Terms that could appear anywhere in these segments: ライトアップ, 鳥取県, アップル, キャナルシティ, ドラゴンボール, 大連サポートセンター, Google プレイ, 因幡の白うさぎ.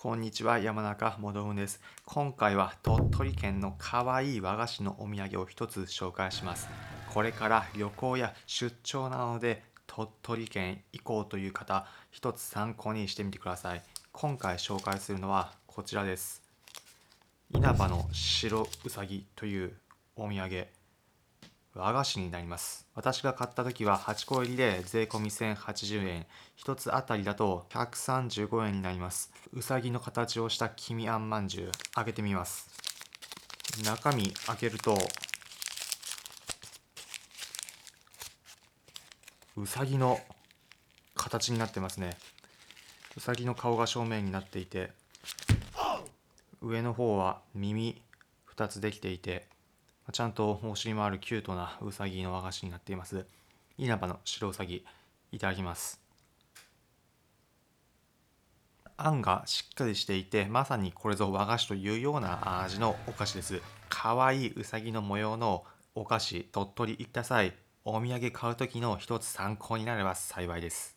こんにちは、山中もどうんです。今回は鳥取県の可愛い和菓子のお土産を一つ紹介します。これから旅行や出張なので鳥取県以降という方、一つ参考にしてみてください。今回紹介するのはこちらです。稲葉の白うさぎというお土産、和菓子になります。私が買った時は8個入りで税込み1080円、1つあたりだと135円になります。うさぎの形をした黄身あんまんじゅう、開けてみます。中身開けるとうさぎの形になってますね。うさぎの顔が正面になっていて、上の方は耳2つできていて、ちゃんとお尻もあるキュートなうさぎの和菓子になっています。稲葉の白うさぎ、いただきます。あんがしっかりしていて、まさにこれぞ和菓子というような味のお菓子です。かわいいうさぎの模様のお菓子、鳥取行った際お土産買う時の一つ参考になれば幸いです。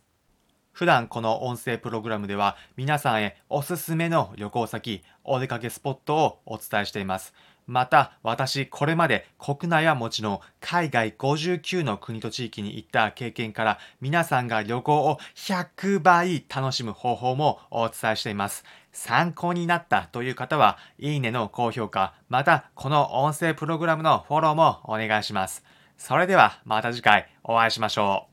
普段この音声プログラムでは皆さんへおすすめの旅行先、お出かけスポットをお伝えしています。また私、これまで国内はもちろん海外59の国と地域に行った経験から、皆さんが旅行を100倍楽しむ方法もお伝えしています。参考になったという方はいいねの高評価、またこの音声プログラムのフォローもお願いします。それではまた次回お会いしましょう。